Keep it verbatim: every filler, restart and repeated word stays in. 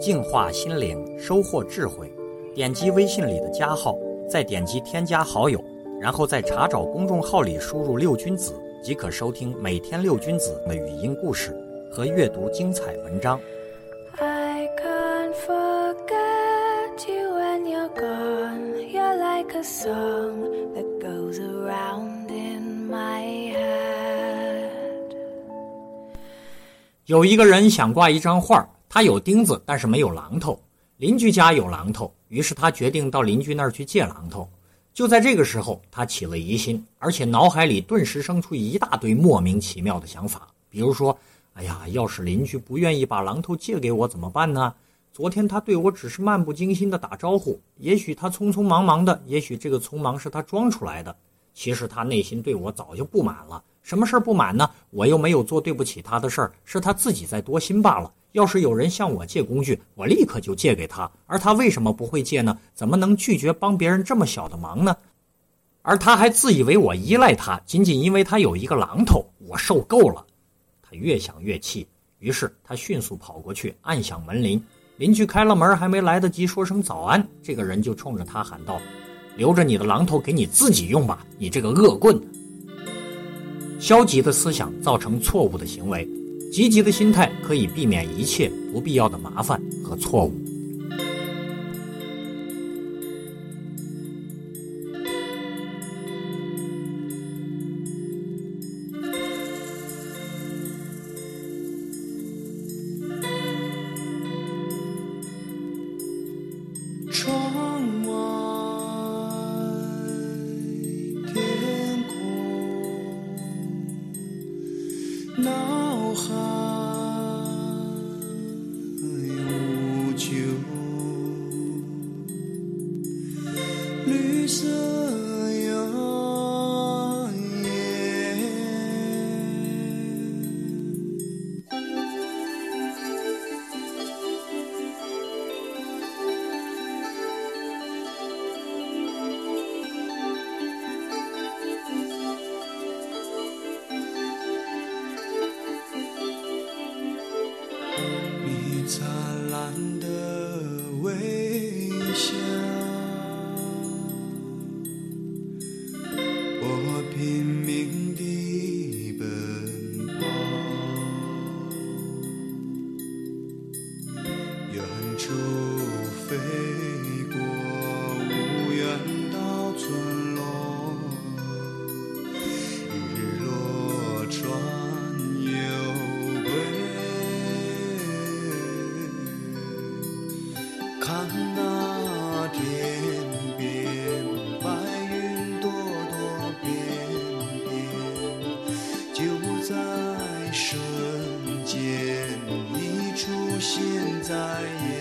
净化心灵，收获智慧。点击微信里的加号，再点击添加好友，然后在查找公众号里输入六君子，即可收听每天六君子的语音故事和阅读精彩文章。A song that goes around in my head. 有一个人想挂一张画，他有钉子但是没有榔头。邻居家有榔头，于是他决定到邻居那儿去借榔头。就在这个时候，他起了疑心，而且脑海里顿时生出一大堆莫名其妙的想法，比如说，哎呀，要是邻居不愿意把榔头借给我怎么办呢？昨天他对我只是漫不经心的打招呼，也许他匆匆忙忙的，也许这个匆忙是他装出来的。其实他内心对我早就不满了，什么事儿不满呢？我又没有做对不起他的事儿，是他自己在多心罢了。要是有人向我借工具，我立刻就借给他。而他为什么不会借呢？怎么能拒绝帮别人这么小的忙呢？而他还自以为我依赖他，仅仅因为他有一个榔头，我受够了。他越想越气，于是他迅速跑过去，按响门铃。邻居开了门，还没来得及说声早安，这个人就冲着他喊道：留着你的榔头给你自己用吧，你这个恶棍。消极的思想造成错误的行为，积极的心态可以避免一切不必要的麻烦和错误。脑海无酒，绿色摇曳。灿烂的微笑，我拼命地奔跑，远处飞过无人岛村落，日落窗。看那天边白云朵朵边边，就在瞬间你出现在眼前。